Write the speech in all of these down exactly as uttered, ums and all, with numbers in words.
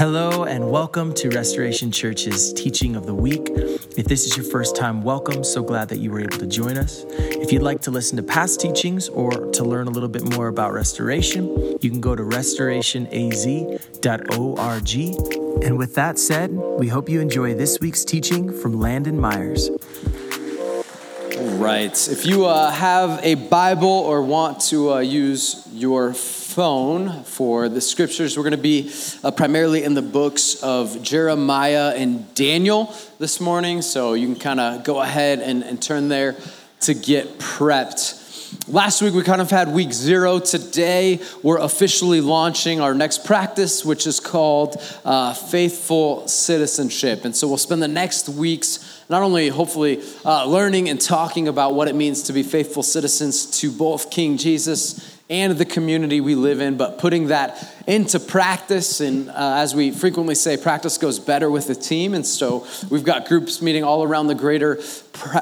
Hello and welcome to Restoration Church's Teaching of the Week. If this is your first time, welcome. So glad that you were able to join us. If you'd like to listen to past teachings or to learn a little bit more about restoration, you can go to restoration a z dot org. And with that said, we hope you enjoy this week's teaching from Landon Myers. All right. If you uh, have a Bible or want to uh, use your phone for the scriptures, we're going to be uh, primarily in the books of Jeremiah and Daniel this morning, so you can kind of go ahead and, and turn there to get prepped. Last week, we kind of had week zero. Today, we're officially launching our next practice, which is called uh, Faithful Citizenship. And so we'll spend the next weeks not only, hopefully, uh, learning and talking about what it means to be faithful citizens to both King Jesus and the community we live in, but putting that into practice. And uh, as we frequently say, practice goes better with a team. And so we've got groups meeting all around the greater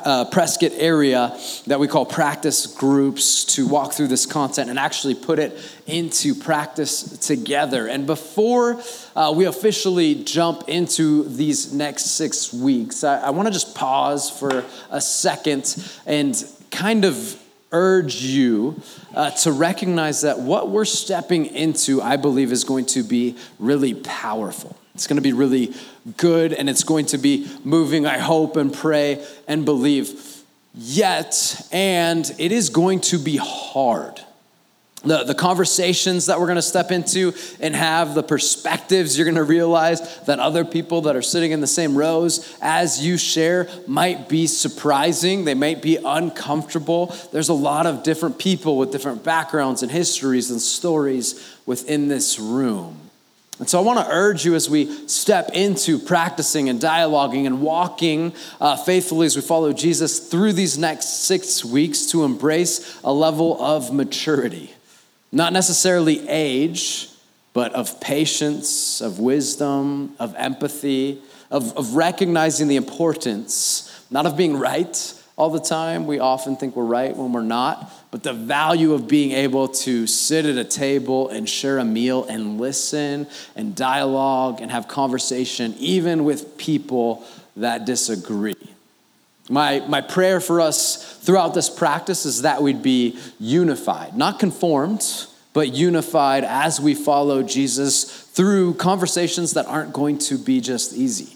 uh, Prescott area that we call practice groups to walk through this content and actually put it into practice together. And before uh, we officially jump into these next six weeks, I, I want to just pause for a second and kind of urge you uh, to recognize that what we're stepping into, I believe, is going to be really powerful. It's going to be really good, and it's going to be moving, I hope, and pray, and believe. Yet, and it is going to be hard. The, the conversations that we're going to step into and have, the perspectives you're going to realize that other people that are sitting in the same rows as you share might be surprising. They might be uncomfortable. There's a lot of different people with different backgrounds and histories and stories within this room. And so I want to urge you as we step into practicing and dialoguing and walking uh, faithfully as we follow Jesus through these next six weeks to embrace a level of maturity. Not necessarily age, but of patience, of wisdom, of empathy, of, of recognizing the importance, not of being right all the time. We often think we're right when we're not, but the value of being able to sit at a table and share a meal and listen and dialogue and have conversation, even with people that disagree. My my prayer for us throughout this practice is that we'd be unified, not conformed, but unified as we follow Jesus through conversations that aren't going to be just easy.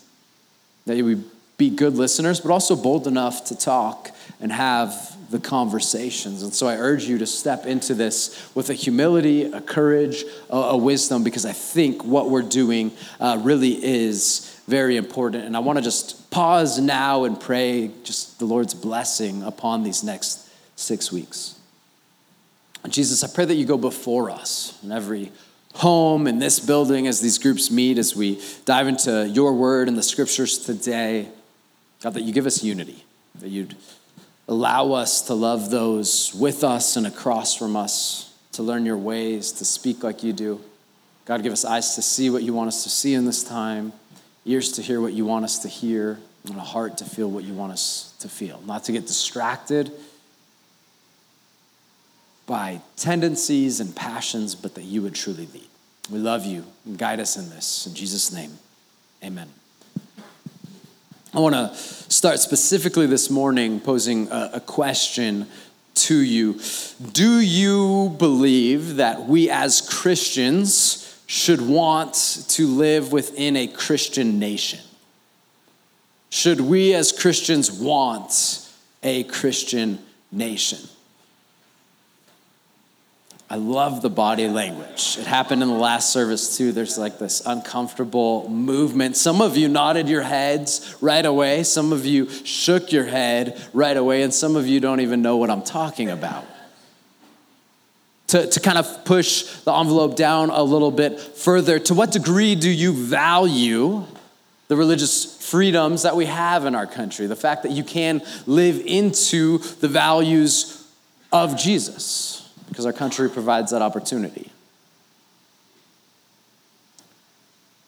That we be good listeners, but also bold enough to talk and have the conversations. And so I urge you to step into this with a humility, a courage, a, a wisdom, because I think what we're doing uh, really is very important. And I want to just pause now and pray just the Lord's blessing upon these next six weeks. And Jesus, I pray that you go before us in every home, in this building, as these groups meet, as we dive into your word and the scriptures today. God, that you give us unity, that you'd allow us to love those with us and across from us, to learn your ways, to speak like you do. God, give us eyes to see what you want us to see in this time, ears to hear what you want us to hear, and a heart to feel what you want us to feel. Not to get distracted by tendencies and passions, but that you would truly lead. We love you, and guide us in this. In Jesus' name, amen. I want to start specifically this morning posing a, a question to you. Do you believe that we as Christians should want to live within a Christian nation? Should we as Christians want a Christian nation? I love the body language. It happened in the last service too. There's like this uncomfortable movement. Some of you nodded your heads right away. Some of you shook your head right away. And some of you don't even know what I'm talking about. To, to kind of push the envelope down a little bit further, to what degree do you value the religious freedoms that we have in our country? The fact that you can live into the values of Jesus, because our country provides that opportunity.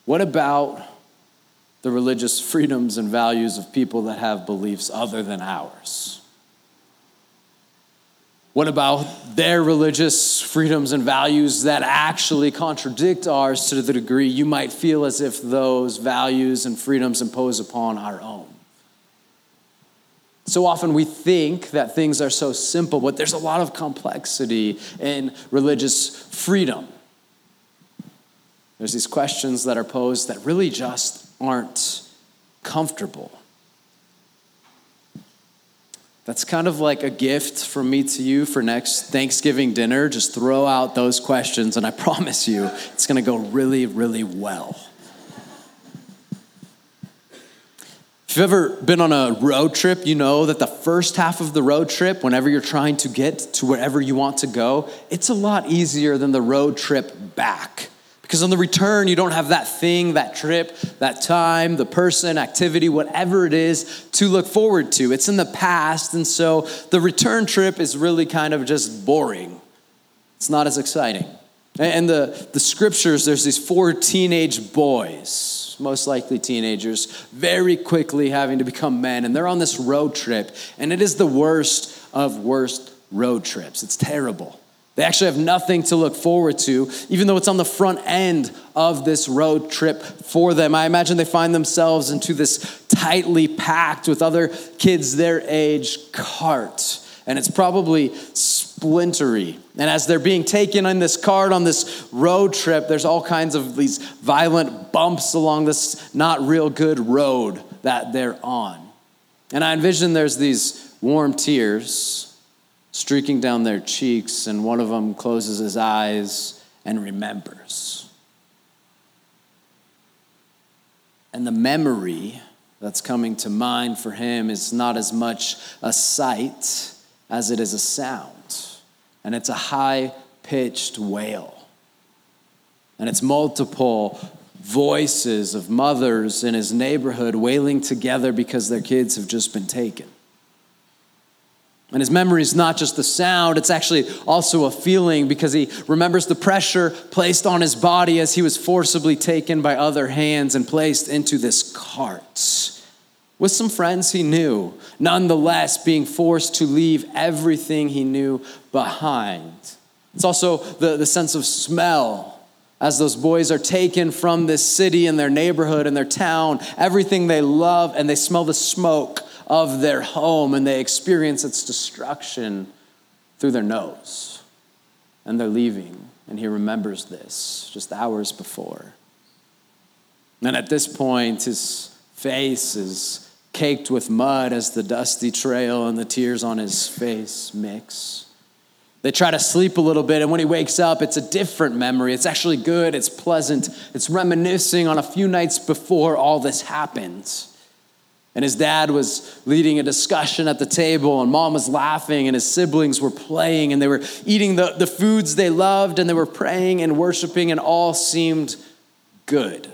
What about the religious freedoms and values of people that have beliefs other than ours? What about their religious freedoms and values that actually contradict ours to the degree you might feel as if those values and freedoms impose upon our own? So often we think that things are so simple, but there's a lot of complexity in religious freedom. There's these questions that are posed that really just aren't comfortable. That's kind of like a gift from me to you for next Thanksgiving dinner. Just throw out those questions, and I promise you, it's going to go really, really well. If you've ever been on a road trip, you know that the first half of the road trip, whenever you're trying to get to wherever you want to go, it's a lot easier than the road trip back. Because on the return, you don't have that thing, that trip, that time, the person, activity, whatever it is to look forward to. It's in the past, and so the return trip is really kind of just boring. It's not as exciting. And the, the scriptures, there's these four teenage boys, most likely teenagers, very quickly having to become men, and they're on this road trip, and it is the worst of worst road trips. It's terrible. They actually have nothing to look forward to, even though it's on the front end of this road trip for them. I imagine they find themselves into this tightly packed with other kids their age cart, and it's probably splintery. And as they're being taken in this cart on this road trip, there's all kinds of these violent bumps along this not real good road that they're on. And I envision there's these warm tears streaking down their cheeks, and one of them closes his eyes and remembers. And the memory that's coming to mind for him is not as much a sight as it is a sound. And it's a high-pitched wail. And it's multiple voices of mothers in his neighborhood wailing together because their kids have just been taken. And his memory is not just the sound, it's actually also a feeling, because he remembers the pressure placed on his body as he was forcibly taken by other hands and placed into this cart with some friends he knew, nonetheless being forced to leave everything he knew behind. It's also the, the sense of smell as those boys are taken from this city and their neighborhood and their town, everything they love, and they smell the smoke of their home, and they experience its destruction through their nose. And they're leaving, and he remembers this just hours before. And at this point, his face is caked with mud as the dusty trail and the tears on his face mix. They try to sleep a little bit, and when he wakes up, it's a different memory. It's actually good. It's pleasant. It's reminiscing on a few nights before all this happened. And his dad was leading a discussion at the table, and mom was laughing, and his siblings were playing, and they were eating the, the foods they loved, and they were praying and worshiping, and all seemed good.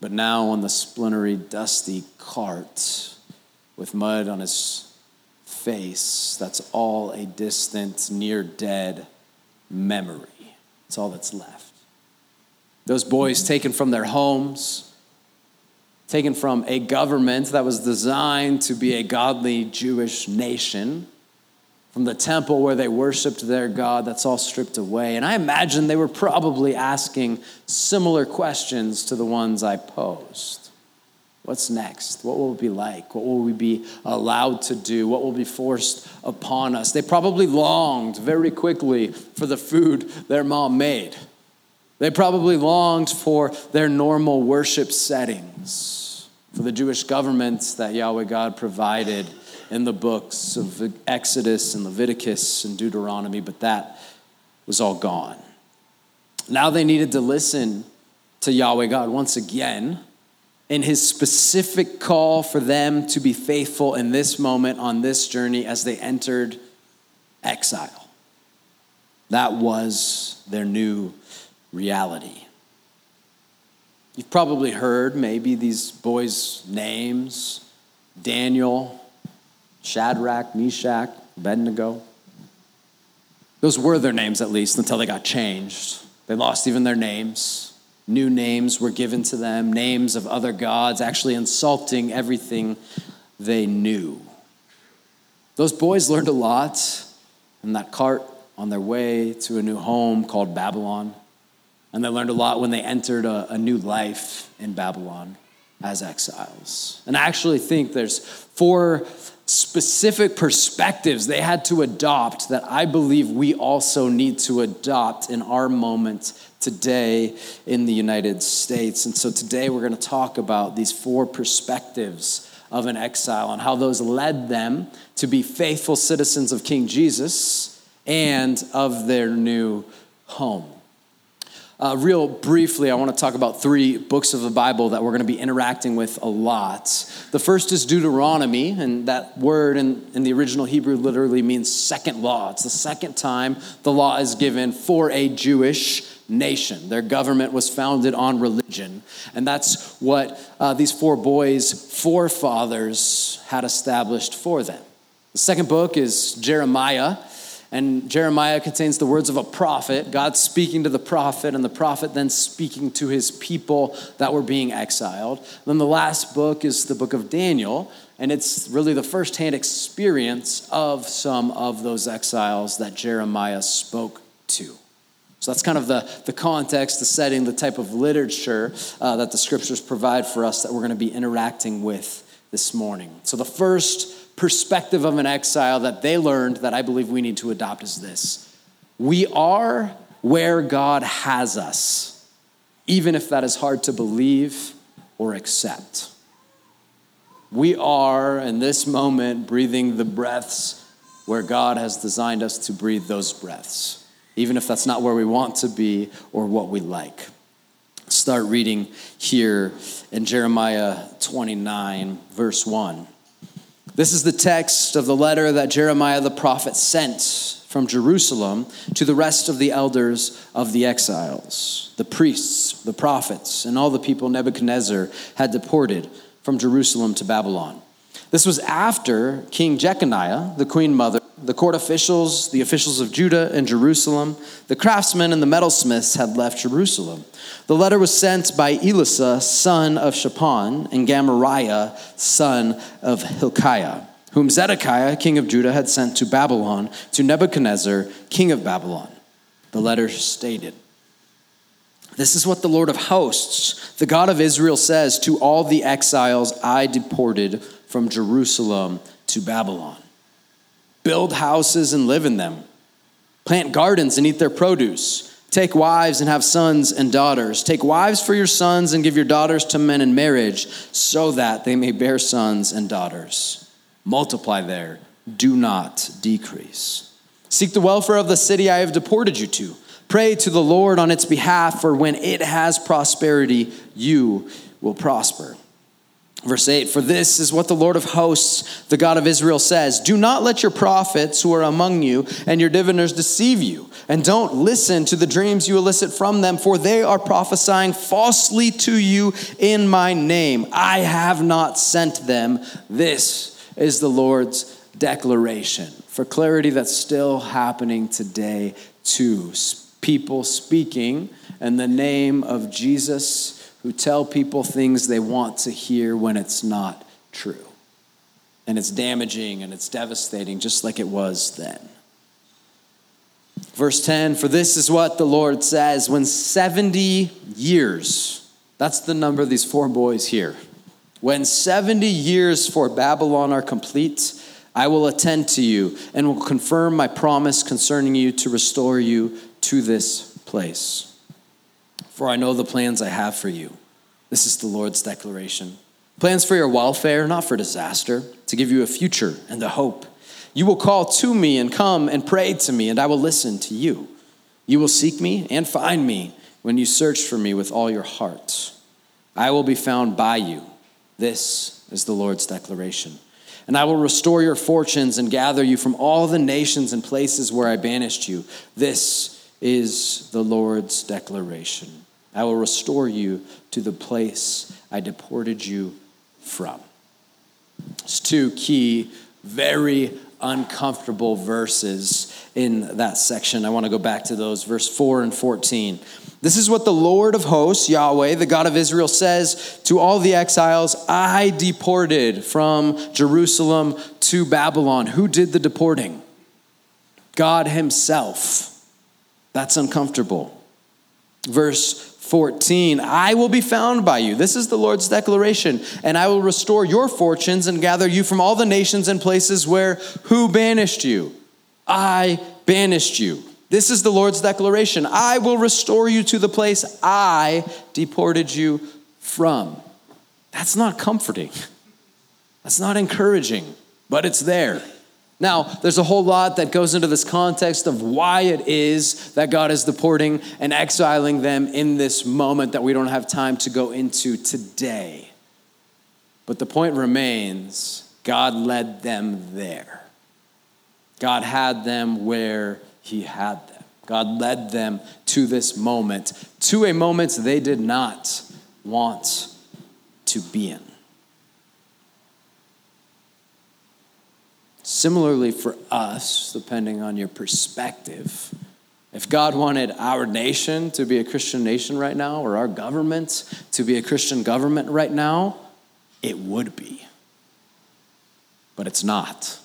But now on the splintery, dusty cart with mud on his face, that's all a distant, near-dead memory. It's all that's left. Those boys taken from their homes, taken from a government that was designed to be a godly Jewish nation, from the temple where they worshiped their God, that's all stripped away. And I imagine they were probably asking similar questions to the ones I posed. What's next? What will it be like? What will we be allowed to do? What will be forced upon us? They probably longed very quickly for the food their mom made. They probably longed for their normal worship settings, for the Jewish government that Yahweh God provided in the books of Exodus and Leviticus and Deuteronomy, but that was all gone. Now they needed to listen to Yahweh God once again in his specific call for them to be faithful in this moment on this journey as they entered exile. That was their new reality. You've probably heard maybe these boys' names, Daniel, Shadrach, Meshach, Abednego. Those were their names, at least, until they got changed. They lost even their names. New names were given to them, names of other gods, actually insulting everything they knew. Those boys learned a lot in that cart on their way to a new home called Babylon. And they learned a lot when they entered a, a new life in Babylon as exiles. And I actually think there's four specific perspectives they had to adopt that I believe we also need to adopt in our moment today in the United States. And so today we're going to talk about these four perspectives of an exile and how those led them to be faithful citizens of King Jesus and of their new home. Uh, real briefly, I want to talk about three books of the Bible that we're going to be interacting with a lot. The first is Deuteronomy, and that word in, in the original Hebrew literally means second law. It's the second time the law is given for a Jewish nation. Their government was founded on religion, and that's what uh, these four boys' forefathers had established for them. The second book is Jeremiah. And Jeremiah contains the words of a prophet, God speaking to the prophet, and the prophet then speaking to his people that were being exiled. And then the last book is the book of Daniel, and it's really the firsthand experience of some of those exiles that Jeremiah spoke to. So that's kind of the, the context, the setting, the type of literature uh, that the scriptures provide for us that we're going to be interacting with this morning. So the first perspective of an exile that they learned that I believe we need to adopt is this: we are where God has us, even if that is hard to believe or accept. We are, in this moment, breathing the breaths where God has designed us to breathe those breaths, even if that's not where we want to be or what we like. Start reading here in Jeremiah twenty-nine, verse one. This is the text of the letter that Jeremiah the prophet sent from Jerusalem to the rest of the elders of the exiles, the priests, the prophets, and all the people Nebuchadnezzar had deported from Jerusalem to Babylon. This was after King Jeconiah, the queen mother, the court officials, the officials of Judah and Jerusalem, the craftsmen and the metalsmiths had left Jerusalem. The letter was sent by Elasah, son of Shaphan, and Gamariah, son of Hilkiah, whom Zedekiah, king of Judah, had sent to Babylon, to Nebuchadnezzar, king of Babylon. The letter stated, "This is what the Lord of hosts, the God of Israel, says to all the exiles I deported from Jerusalem to Babylon. Build houses and live in them. Plant gardens and eat their produce. Take wives and have sons and daughters. Take wives for your sons and give your daughters to men in marriage, so that they may bear sons and daughters. Multiply there. Do not decrease. Seek the welfare of the city I have deported you to. Pray to the Lord on its behalf, for when it has prosperity, you will prosper." Verse eight, "For this is what the Lord of hosts, the God of Israel, says, do not let your prophets who are among you and your diviners deceive you, and don't listen to the dreams you elicit from them, for they are prophesying falsely to you in my name. I have not sent them. This is the Lord's declaration." For clarity, that's still happening today too. People speaking in the name of Jesus, who tell people things they want to hear when it's not true. And it's damaging and it's devastating, just like it was then. Verse ten, "For this is what the Lord says, when seventy years, that's the number of these four boys here, "when seventy years for Babylon are complete, I will attend to you and will confirm my promise concerning you to restore you to this place. For I know the plans I have for you." This is the Lord's declaration. "Plans for your welfare, not for disaster, to give you a future and a hope. You will call to me and come and pray to me, and I will listen to you. You will seek me and find me when you search for me with all your heart. I will be found by you. This is the Lord's declaration. And I will restore your fortunes and gather you from all the nations and places where I banished you. This is the Lord's declaration. I will restore you to the place I deported you from." It's two key, very uncomfortable verses in that section. I want to go back to those, verse four and fourteen. This is what the Lord of hosts, Yahweh, the God of Israel, says to all the exiles I deported from Jerusalem to Babylon. Who did the deporting? God himself. That's uncomfortable. Verse fourteen, I will be found by you. This is the Lord's declaration. And I will restore your fortunes and gather you from all the nations and places where who banished you? I banished you. This is the Lord's declaration. I will restore you to the place I deported you from. That's not comforting. That's not encouraging, but it's there. Now, there's a whole lot that goes into this context of why it is that God is deporting and exiling them in this moment that we don't have time to go into today. But the point remains, God led them there. God had them where He had them. God led them to this moment, to a moment they did not want to be in. Similarly for us, depending on your perspective, if God wanted our nation to be a Christian nation right now, or our government to be a Christian government right now, it would be. But it's not.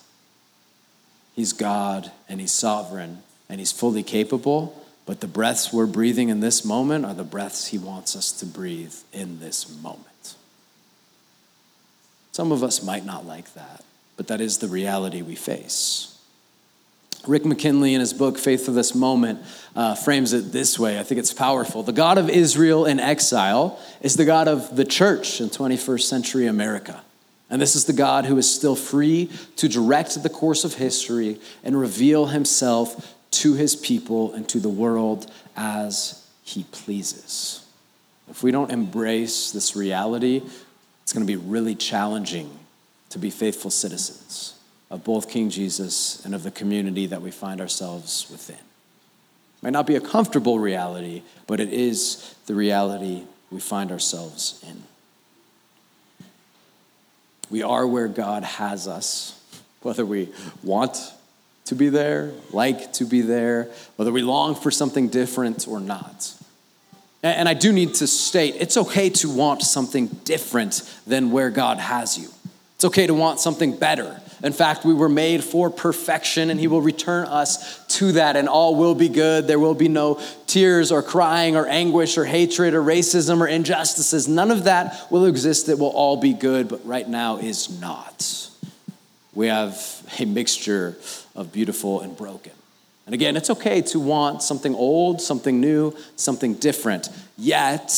He's God, and He's sovereign, and He's fully capable, but the breaths we're breathing in this moment are the breaths He wants us to breathe in this moment. Some of us might not like that, but that is the reality we face. Rick McKinley, in his book, Faith for This Moment, uh, frames it this way. I think it's powerful. The God of Israel in exile is the God of the church in twenty-first century America. And this is the God who is still free to direct the course of history and reveal himself to his people and to the world as he pleases. If we don't embrace this reality, it's going to be really challenging to be faithful citizens of both King Jesus and of the community that we find ourselves within. It might not be a comfortable reality, but it is the reality we find ourselves in. We are where God has us, whether we want to be there, like to be there, whether we long for something different or not. And I do need to state, it's okay to want something different than where God has you. It's okay to want something better. In fact, we were made for perfection, and he will return us to that, and all will be good. There will be no tears or crying or anguish or hatred or racism or injustices. None of that will exist. It will all be good, but right now is not. We have a mixture of beautiful and broken. And again, it's okay to want something old, something new, something different. Yet,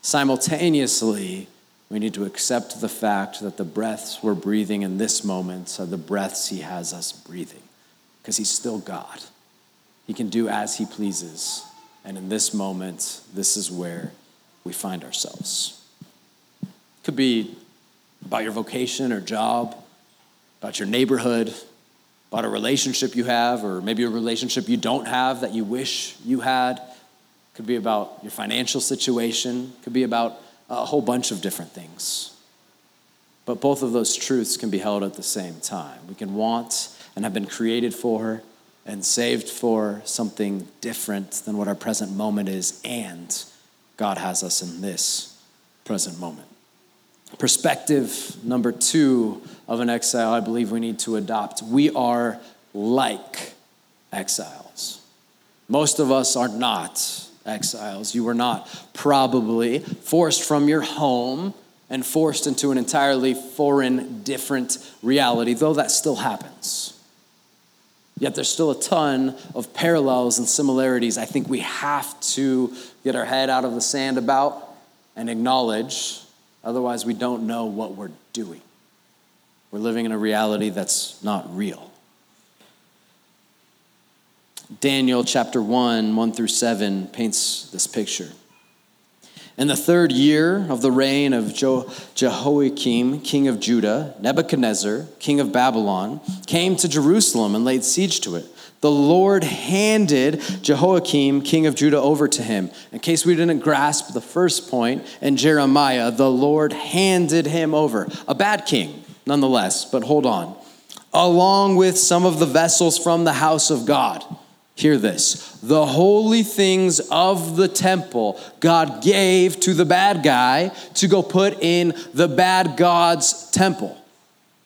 simultaneously, we need to accept the fact that the breaths we're breathing in this moment are the breaths he has us breathing, because he's still God. He can do as he pleases. And in this moment, this is where we find ourselves. It could be about your vocation or job, about your neighborhood, about a relationship you have, or maybe a relationship you don't have that you wish you had. It could be about your financial situation. It could be about a whole bunch of different things. But both of those truths can be held at the same time. We can want and have been created for and saved for something different than what our present moment is, and God has us in this present moment. Perspective number two of an exile I believe we need to adopt. We are like exiles. Most of us are not exiles. You were not probably forced from your home and forced into an entirely foreign, different reality, though that still happens. Yet there's still a ton of parallels and similarities I think we have to get our head out of the sand about and acknowledge. Otherwise, we don't know what we're doing. We're living in a reality that's not real. Daniel chapter one, one through seven paints this picture. In the third year of the reign of Jehoiakim, king of Judah, Nebuchadnezzar, king of Babylon, came to Jerusalem and laid siege to it. The Lord handed Jehoiakim, king of Judah, over to him. In case we didn't grasp the first point in Jeremiah, the Lord handed him over. A bad king, nonetheless, but hold on. along with some of the vessels from the house of God. Hear this. The holy things of the temple God gave to the bad guy to go put in the bad God's temple.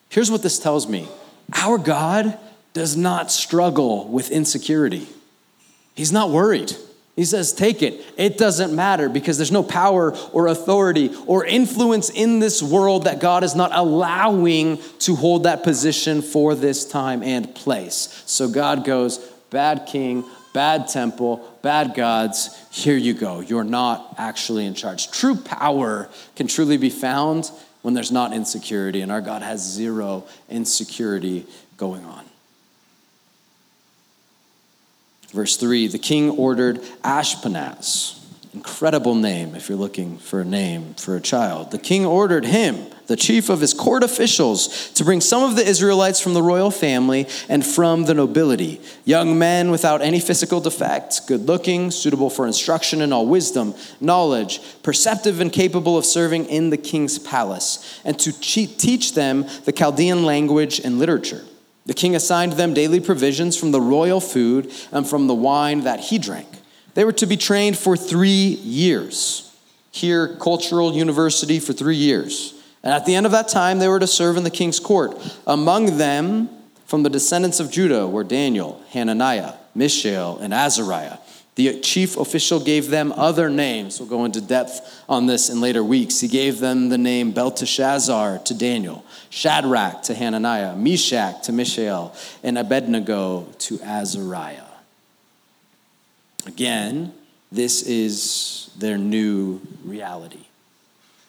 Here's what this tells me. Our God does not struggle with insecurity. He's not worried. He says, take it. It doesn't matter because there's no power or authority or influence in this world that God is not allowing to hold that position for this time and place. So God goes, bad king, bad temple, bad gods, here you go. You're not actually in charge. True power can truly be found when there's not insecurity, and our God has zero insecurity going on. Verse three, the king ordered Ashpenaz, incredible name if you're looking for a name for a child. The king ordered him, the chief of his court officials, to bring some of the Israelites from the royal family and from the nobility, young men without any physical defects, good-looking, suitable for instruction in all wisdom, knowledge, perceptive and capable of serving in the king's palace, and to teach them the Chaldean language and literature. The king assigned them daily provisions from the royal food and from the wine that he drank. They were to be trained for three years. Here, cultural university for three years. And at the end of that time, they were to serve in the king's court. Among them, from the descendants of Judah, were Daniel, Hananiah, Mishael, and Azariah. The chief official gave them other names. We'll go into depth on this in later weeks. He gave them the name Belteshazzar to Daniel, Shadrach to Hananiah, Meshach to Mishael, and Abednego to Azariah. Again, this is their new reality.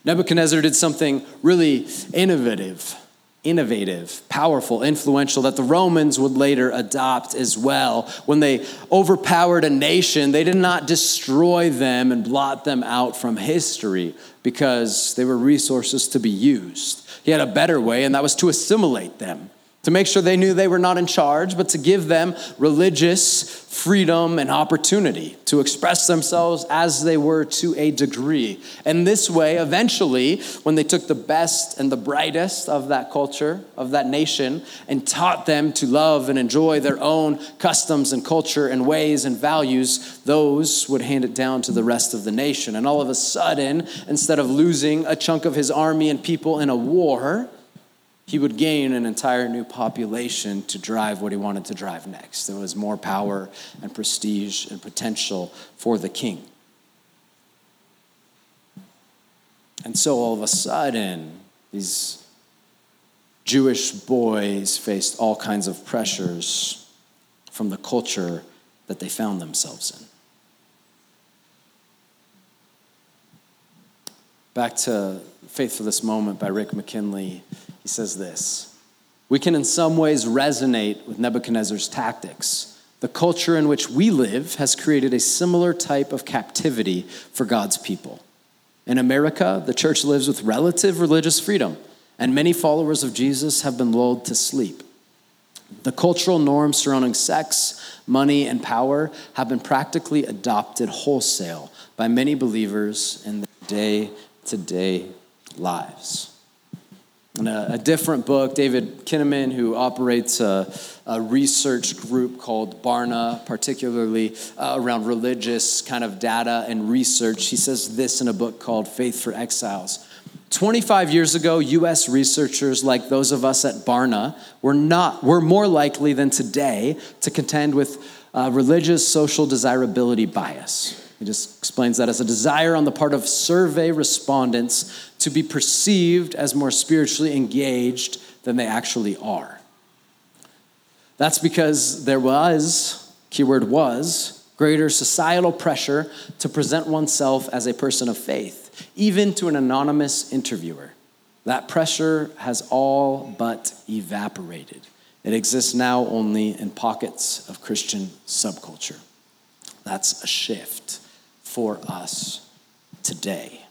Nebuchadnezzar did something really innovative, innovative, powerful, influential that the Romans would later adopt as well. When they overpowered a nation, they did not destroy them and blot them out from history because they were resources to be used. He had a better way, and that was to assimilate them, to make sure they knew they were not in charge, but to give them religious freedom and opportunity to express themselves as they were to a degree. And this way, eventually, when they took the best and the brightest of that culture, of that nation, and taught them to love and enjoy their own customs and culture and ways and values, those would hand it down to the rest of the nation. And all of a sudden, instead of losing a chunk of his army and people in a war, he would gain an entire new population to drive what he wanted to drive next. There was more power and prestige and potential for the king. And so all of a sudden, these Jewish boys faced all kinds of pressures from the culture that they found themselves in. Back to Faith for This Moment by Rick McKinley. He says this, we can in some ways resonate with Nebuchadnezzar's tactics. The culture in which we live has created a similar type of captivity for God's people. In America, the church lives with relative religious freedom, and many followers of Jesus have been lulled to sleep. The cultural norms surrounding sex, money, and power have been practically adopted wholesale by many believers in their day-to-day lives. In a, a different book, David Kinnaman, who operates a, a research group called Barna, particularly uh, around religious kind of data and research, he says this in a book called Faith for Exiles. twenty-five years ago, U S researchers like those of us at Barna were not were more likely than today to contend with uh, religious social desirability bias. He just explains that as a desire on the part of survey respondents to be perceived as more spiritually engaged than they actually are. That's because there was, keyword was, greater societal pressure to present oneself as a person of faith, even to an anonymous interviewer. That pressure has all but evaporated. It exists now only in pockets of Christian subculture. That's a shift for us today.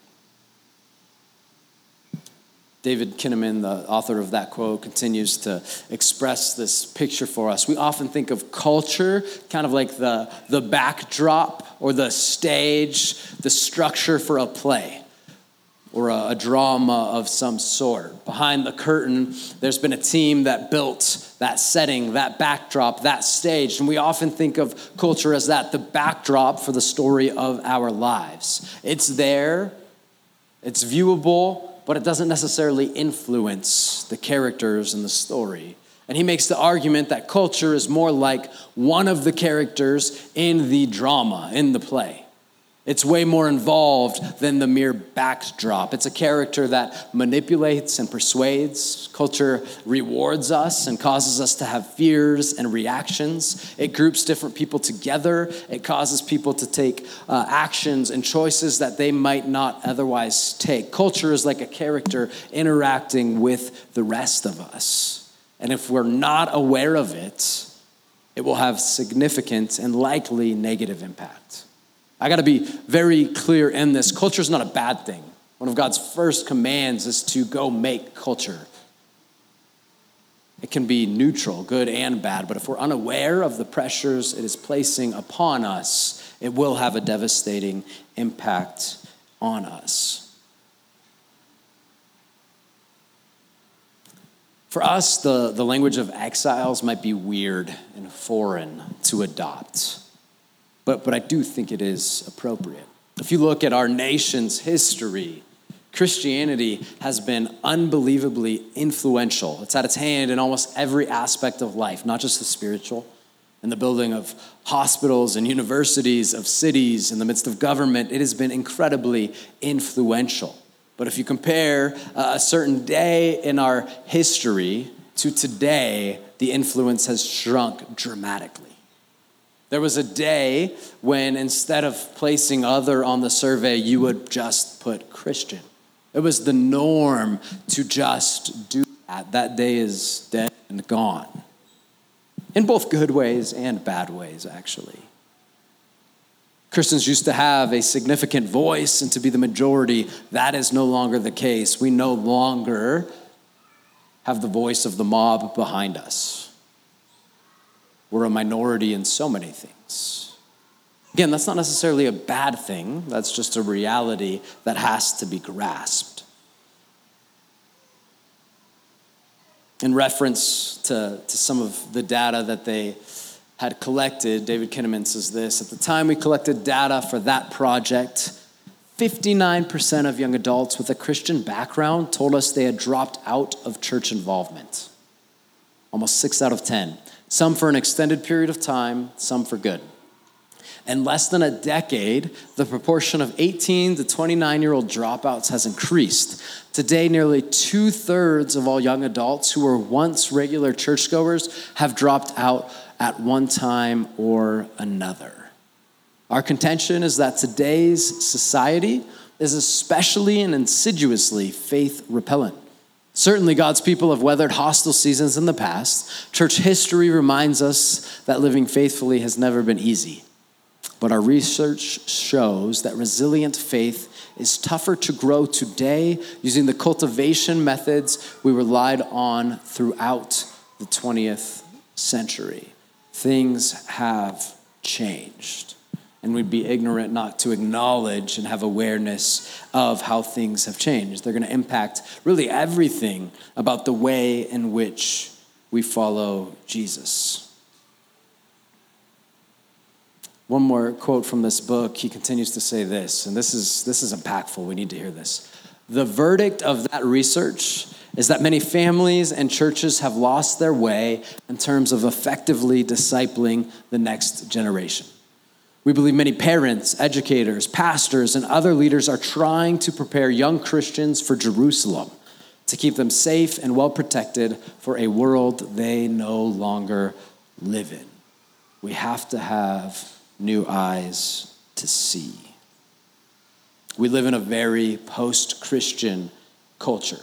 David Kinnaman, the author of that quote, continues to express this picture for us. We often think of culture kind of like the, the backdrop or the stage, the structure for a play. or a, a drama of some sort. Behind the curtain, there's been a team that built that setting, that backdrop, that stage. And we often think of culture as that, the backdrop for the story of our lives. It's there, it's viewable, but it doesn't necessarily influence the characters in the story. And he makes the argument that culture is more like one of the characters in the drama, in the play. It's way more involved than the mere backdrop. It's a character that manipulates and persuades. Culture rewards us and causes us to have fears and reactions. It groups different people together. It causes people to take uh, actions and choices that they might not otherwise take. Culture is like a character interacting with the rest of us. And if we're not aware of it, it will have significant and likely negative impact. I got to be very clear in this. Culture is not a bad thing. One of God's first commands is to go make culture. It can be neutral, good and bad, but if we're unaware of the pressures it is placing upon us, it will have a devastating impact on us. For us, the, the language of exiles might be weird and foreign to adopt. But but I do think it is appropriate. If you look at our nation's history, Christianity has been unbelievably influential. It's had its hand in almost every aspect of life, not just the spiritual, in the building of hospitals and universities, of cities, in the midst of government. It has been incredibly influential. But if you compare a certain day in our history to today, the influence has shrunk dramatically. There was a day when instead of placing other on the survey, you would just put Christian. It was the norm to just do that. That day is dead and gone. In both good ways and bad ways, actually. Christians used to have a significant voice and to be the majority. That is no longer the case. We no longer have the voice of the mob behind us. We're a minority in so many things. Again, that's not necessarily a bad thing. That's just a reality that has to be grasped. In reference to, to some of the data that they had collected, David Kinnaman says this, at the time we collected data for that project, fifty-nine percent of young adults with a Christian background told us they had dropped out of church involvement. Almost six out of ten. Some for an extended period of time, some for good. In less than a decade, the proportion of eighteen to twenty-nine-year-old dropouts has increased. Today, nearly two-thirds of all young adults who were once regular churchgoers have dropped out at one time or another. Our contention is that today's society is especially and insidiously faith-repellent. Certainly, God's people have weathered hostile seasons in the past. Church history reminds us that living faithfully has never been easy. But our research shows that resilient faith is tougher to grow today using the cultivation methods we relied on throughout the twentieth century. Things have changed. And we'd be ignorant not to acknowledge and have awareness of how things have changed. They're going to impact really everything about the way in which we follow Jesus. One more quote from this book. He continues to say this, and this is, this is impactful. We need to hear this. The verdict of that research is that many families and churches have lost their way in terms of effectively discipling the next generation. We believe many parents, educators, pastors, and other leaders are trying to prepare young Christians for Jerusalem to keep them safe and well protected for a world they no longer live in. We have to have new eyes to see. We live in a very post-Christian culture.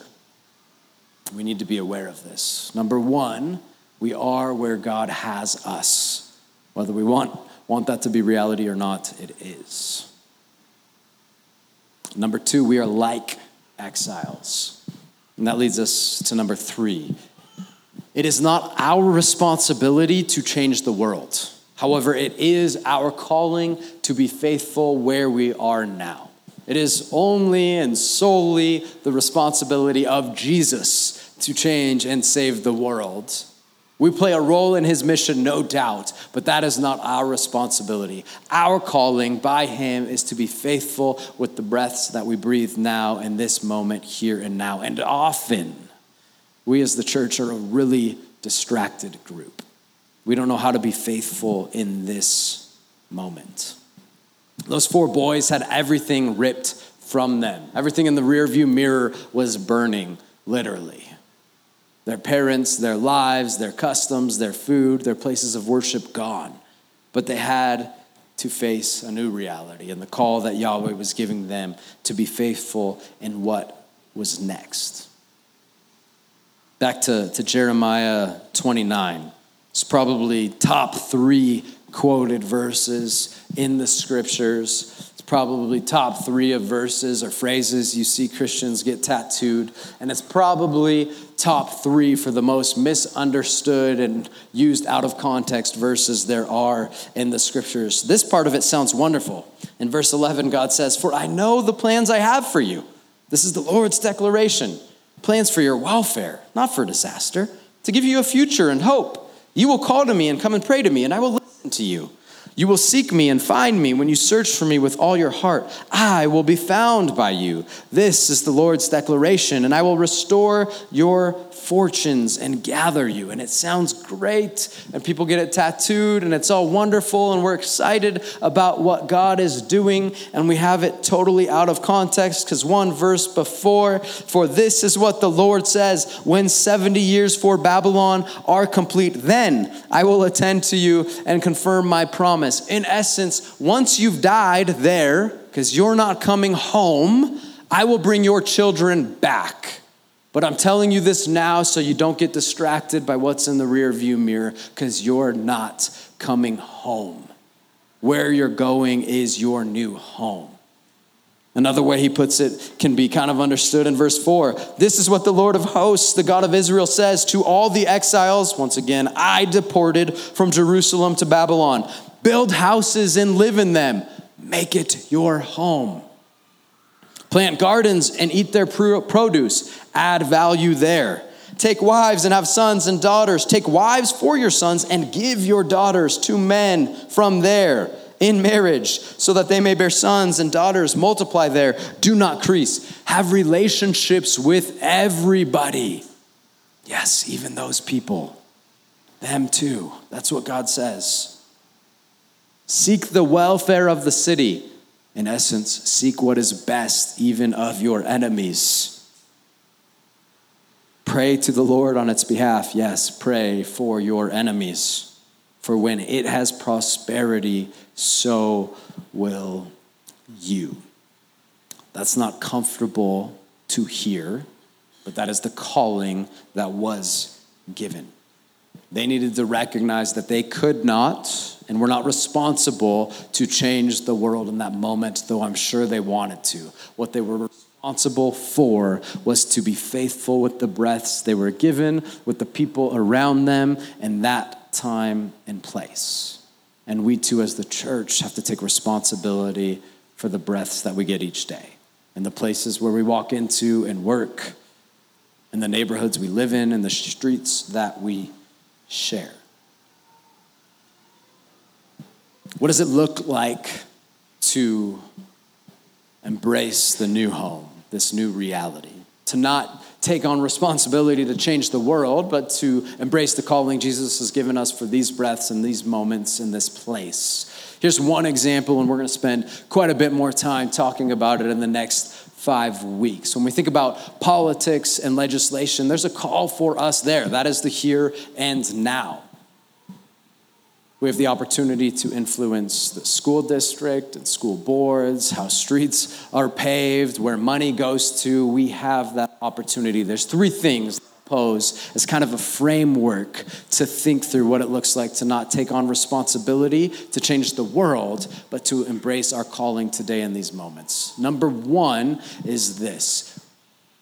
We need to be aware of this. Number one, we are where God has us, whether we want Want that to be reality or not, it is. Number two, we are like exiles. And that leads us to number three. It is not our responsibility to change the world. However, it is our calling to be faithful where we are now. It is only and solely the responsibility of Jesus to change and save the world. We play a role in his mission, no doubt, but that is not our responsibility. Our calling by him is to be faithful with the breaths that we breathe now in this moment, here and now. And often, we as the church are a really distracted group. We don't know how to be faithful in this moment. Those four boys had everything ripped from them. Everything in the rearview mirror was burning, literally. Their parents, their lives, their customs, their food, their places of worship gone. But they had to face a new reality and the call that Yahweh was giving them to be faithful in what was next. Back to, to Jeremiah twenty-nine. It's probably top three quoted verses in the scriptures. It's probably top three of verses or phrases you see Christians get tattooed. And it's probably top three for the most misunderstood and used out of context verses there are in the scriptures. This part of it sounds wonderful. In verse eleven, God says, "For I know the plans I have for you." This is the Lord's declaration. "Plans for your welfare, not for disaster, to give you a future and hope. You will call to me and come and pray to me, and I will listen to you. You will seek me and find me when you search for me with all your heart. I will be found by you. This is the Lord's declaration, and I will restore your fortunes and gather you." And it sounds great, and people get it tattooed, and it's all wonderful, and we're excited about what God is doing, and we have it totally out of context, because one verse before, "For this is what the Lord says, when seventy years for Babylon are complete, then I will attend to you and confirm my promise." In essence, once you've died there, because you're not coming home, I will bring your children back. But I'm telling you this now so you don't get distracted by what's in the rearview mirror, because you're not coming home. Where you're going is your new home. Another way he puts it can be kind of understood in verse four. "This is what the Lord of hosts, the God of Israel, says to all the exiles," once again, "I deported from Jerusalem to Babylon. Build houses and live in them. Make it your home. Plant gardens and eat their produce. Add value there. Take wives and have sons and daughters. Take wives for your sons and give your daughters to men from there in marriage, so that they may bear sons and daughters. Multiply there. Do not crease. Have relationships with everybody." Yes, even those people. Them too. That's what God says. "Seek the welfare of the city." In essence, seek what is best, even of your enemies. "Pray to the Lord on its behalf." Yes, pray for your enemies. "For when it has prosperity, so will you." That's not comfortable to hear, but that is the calling that was given. They needed to recognize that they could not and were not responsible to change the world in that moment, though I'm sure they wanted to. What they were responsible for was to be faithful with the breaths they were given, with the people around them, and that time and place. And we too, as the church, have to take responsibility for the breaths that we get each day and the places where we walk into and work and the neighborhoods we live in and the streets that we share. What does it look like to embrace the new home, this new reality? To not take on responsibility to change the world, but to embrace the calling Jesus has given us for these breaths and these moments in this place. Here's one example, and we're going to spend quite a bit more time talking about it in the next five weeks. When we think about politics and legislation, there's a call for us there. That is the here and now. We have the opportunity to influence the school district and school boards, how streets are paved, where money goes to. We have that opportunity. There's three things that pose as kind of a framework to think through what it looks like to not take on responsibility to change the world, but to embrace our calling today in these moments. Number one is this: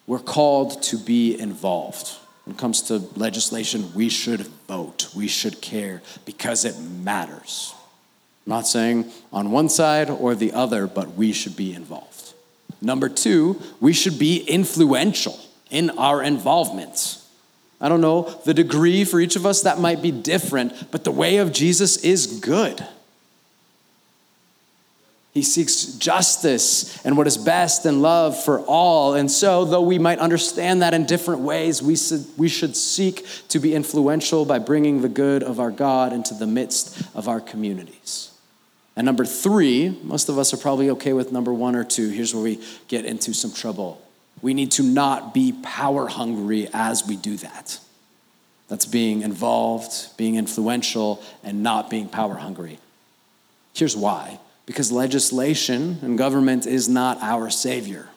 we're called to be involved. When it comes to legislation, we should vote. We should care because it matters. I'm not saying on one side or the other, but we should be involved. Number two, we should be influential in our involvements. I don't know the degree for each of us, that might be different, but the way of Jesus is good. He seeks justice and what is best and love for all. And so, though we might understand that in different ways, we should, we should seek to be influential by bringing the good of our God into the midst of our communities. And number three, most of us are probably okay with number one or two. Here's where we get into some trouble. We need to not be power hungry as we do that. That's being involved, being influential, and not being power hungry. Here's why. Because legislation and government is not our Savior.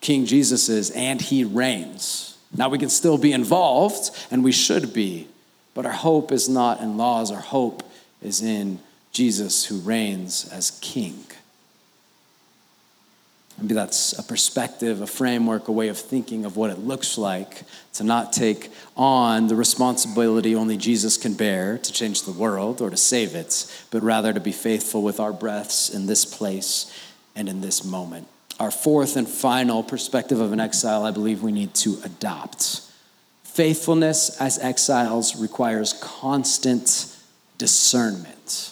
King Jesus is, and he reigns. Now we can still be involved, and we should be, but our hope is not in laws. Our hope is in Jesus who reigns as King. Maybe that's a perspective, a framework, a way of thinking of what it looks like to not take on the responsibility only Jesus can bear to change the world or to save it, but rather to be faithful with our breaths in this place and in this moment. Our fourth and final perspective of an exile, I believe we need to adopt. Faithfulness as exiles requires constant discernment.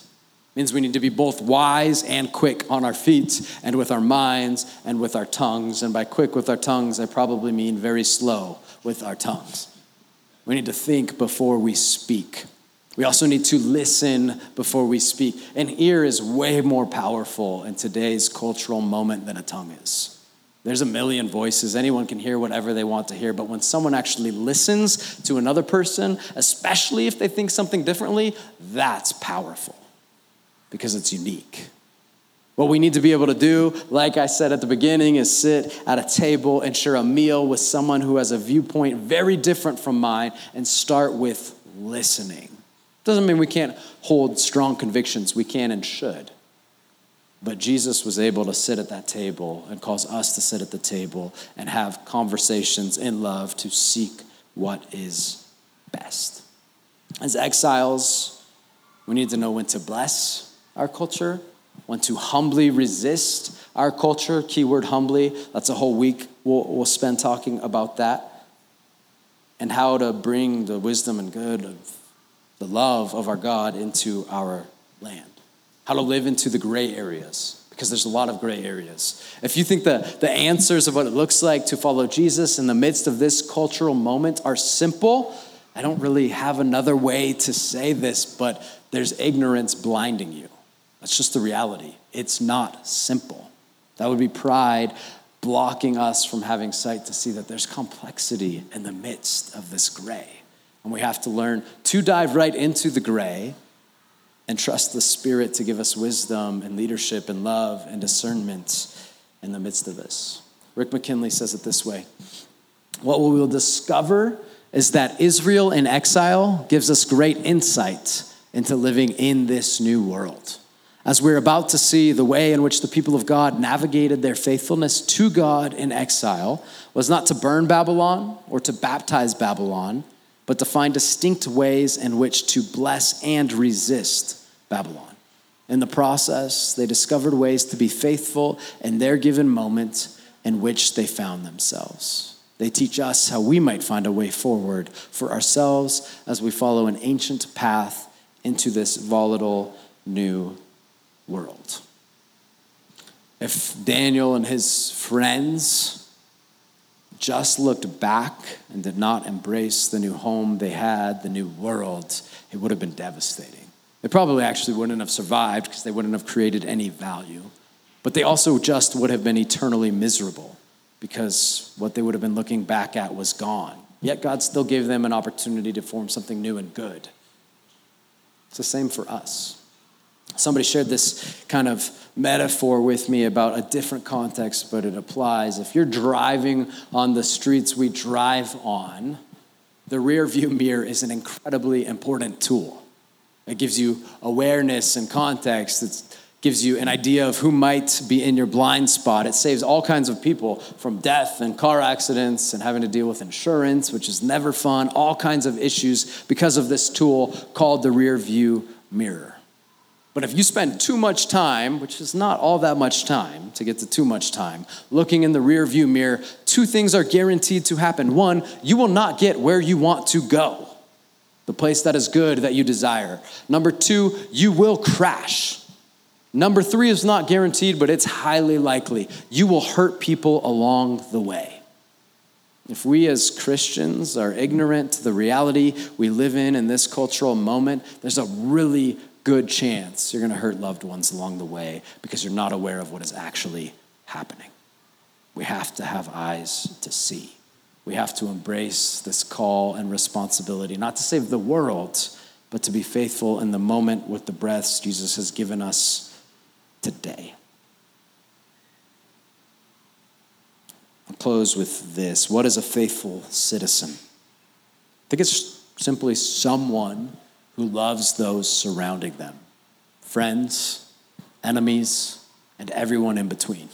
Means we need to be both wise and quick on our feet and with our minds and with our tongues. And by quick with our tongues, I probably mean very slow with our tongues. We need to think before we speak. We also need to listen before we speak. An ear is way more powerful in today's cultural moment than a tongue is. There's a million voices. Anyone can hear whatever they want to hear. But when someone actually listens to another person, especially if they think something differently, that's powerful. Because it's unique. What we need to be able to do, like I said at the beginning, is sit at a table and share a meal with someone who has a viewpoint very different from mine and start with listening. Doesn't mean we can't hold strong convictions. We can and should. But Jesus was able to sit at that table and cause us to sit at the table and have conversations in love to seek what is best. As exiles, we need to know when to bless our culture, when to humbly resist our culture, keyword humbly. That's a whole week we'll, we'll spend talking about that, and how to bring the wisdom and good of the love of our God into our land, how to live into the gray areas, because there's a lot of gray areas. If you think that the answers of what it looks like to follow Jesus in the midst of this cultural moment are simple, I don't really have another way to say this, but there's ignorance blinding you. That's just the reality. It's not simple. That would be pride blocking us from having sight to see that there's complexity in the midst of this gray. And we have to learn to dive right into the gray and trust the Spirit to give us wisdom and leadership and love and discernment in the midst of this. Rick McKinley says it this way. What we will discover is that Israel in exile gives us great insight into living in this new world. As we're about to see, the way in which the people of God navigated their faithfulness to God in exile was not to burn Babylon or to baptize Babylon, but to find distinct ways in which to bless and resist Babylon. In the process, they discovered ways to be faithful in their given moment in which they found themselves. They teach us how we might find a way forward for ourselves as we follow an ancient path into this volatile new world. If Daniel and his friends just looked back and did not embrace the new home they had, the new world, it would have been devastating. They probably actually wouldn't have survived because they wouldn't have created any value. But they also just would have been eternally miserable because what they would have been looking back at was gone. Yet God still gave them an opportunity to form something new and good. It's the same for us. Somebody shared this kind of metaphor with me about a different context, but it applies. If you're driving on the streets we drive on, the rearview mirror is an incredibly important tool. It gives you awareness and context. It gives you an idea of who might be in your blind spot. It saves all kinds of people from death and car accidents and having to deal with insurance, which is never fun, all kinds of issues because of this tool called the rearview mirror. But if you spend too much time, which is not all that much time to get to too much time, looking in the rearview mirror, two things are guaranteed to happen. One, you will not get where you want to go, the place that is good that you desire. Number two, you will crash. Number three is not guaranteed, but it's highly likely. You will hurt people along the way. If we as Christians are ignorant to the reality we live in in this cultural moment, there's a really good chance you're going to hurt loved ones along the way because you're not aware of what is actually happening. We have to have eyes to see. We have to embrace this call and responsibility, not to save the world, but to be faithful in the moment with the breaths Jesus has given us today. I'll close with this. What is a faithful citizen? I think it's simply someone who loves those surrounding them, friends, enemies, and everyone in between.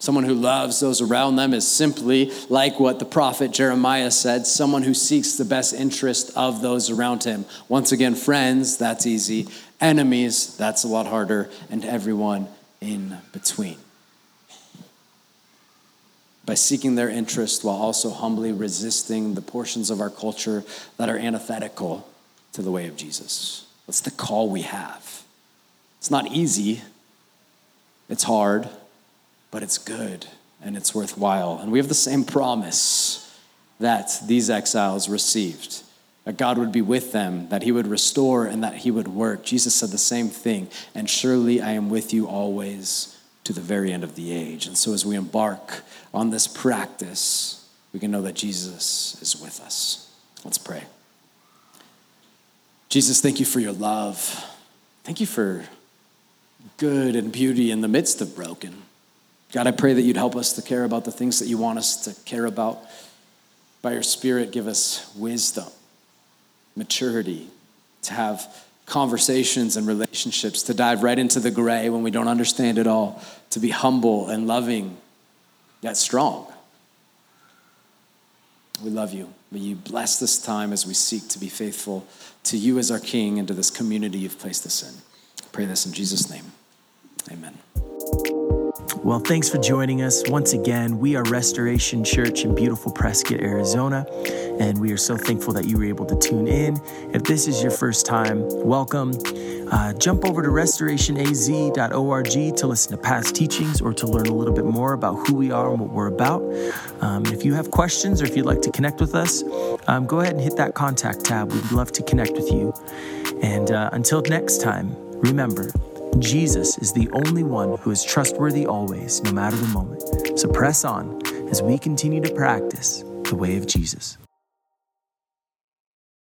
Someone who loves those around them is simply like what the prophet Jeremiah said, someone who seeks the best interest of those around him. Once again, friends, that's easy. Enemies, that's a lot harder. And everyone in between. By seeking their interest while also humbly resisting the portions of our culture that are antithetical to the way of Jesus. That's the call we have. It's not easy. It's hard, but it's good and it's worthwhile. And we have the same promise that these exiles received, that God would be with them, that he would restore and that he would work. Jesus said the same thing, and surely I am with you always to the very end of the age. And so as we embark on this practice, we can know that Jesus is with us. Let's pray. Jesus, thank you for your love. Thank you for good and beauty in the midst of broken. God, I pray that you'd help us to care about the things that you want us to care about. By your Spirit, give us wisdom, maturity, to have conversations and relationships, to dive right into the gray when we don't understand it all, to be humble and loving, yet strong. We love you. May you bless this time as we seek to be faithful to you as our King and to this community you've placed us in. I pray this in Jesus' name. Amen. Well, thanks for joining us. Once again, we are Restoration Church in beautiful Prescott, Arizona, and we are so thankful that you were able to tune in. If this is your first time, welcome. Uh, jump over to restoration a z dot org to listen to past teachings or to learn a little bit more about who we are and what we're about. Um, if you have questions or if you'd like to connect with us, um, go ahead and hit that contact tab. We'd love to connect with you. And uh, until next time, remember, Jesus is the only one who is trustworthy always, no matter the moment. So press on as we continue to practice the way of Jesus.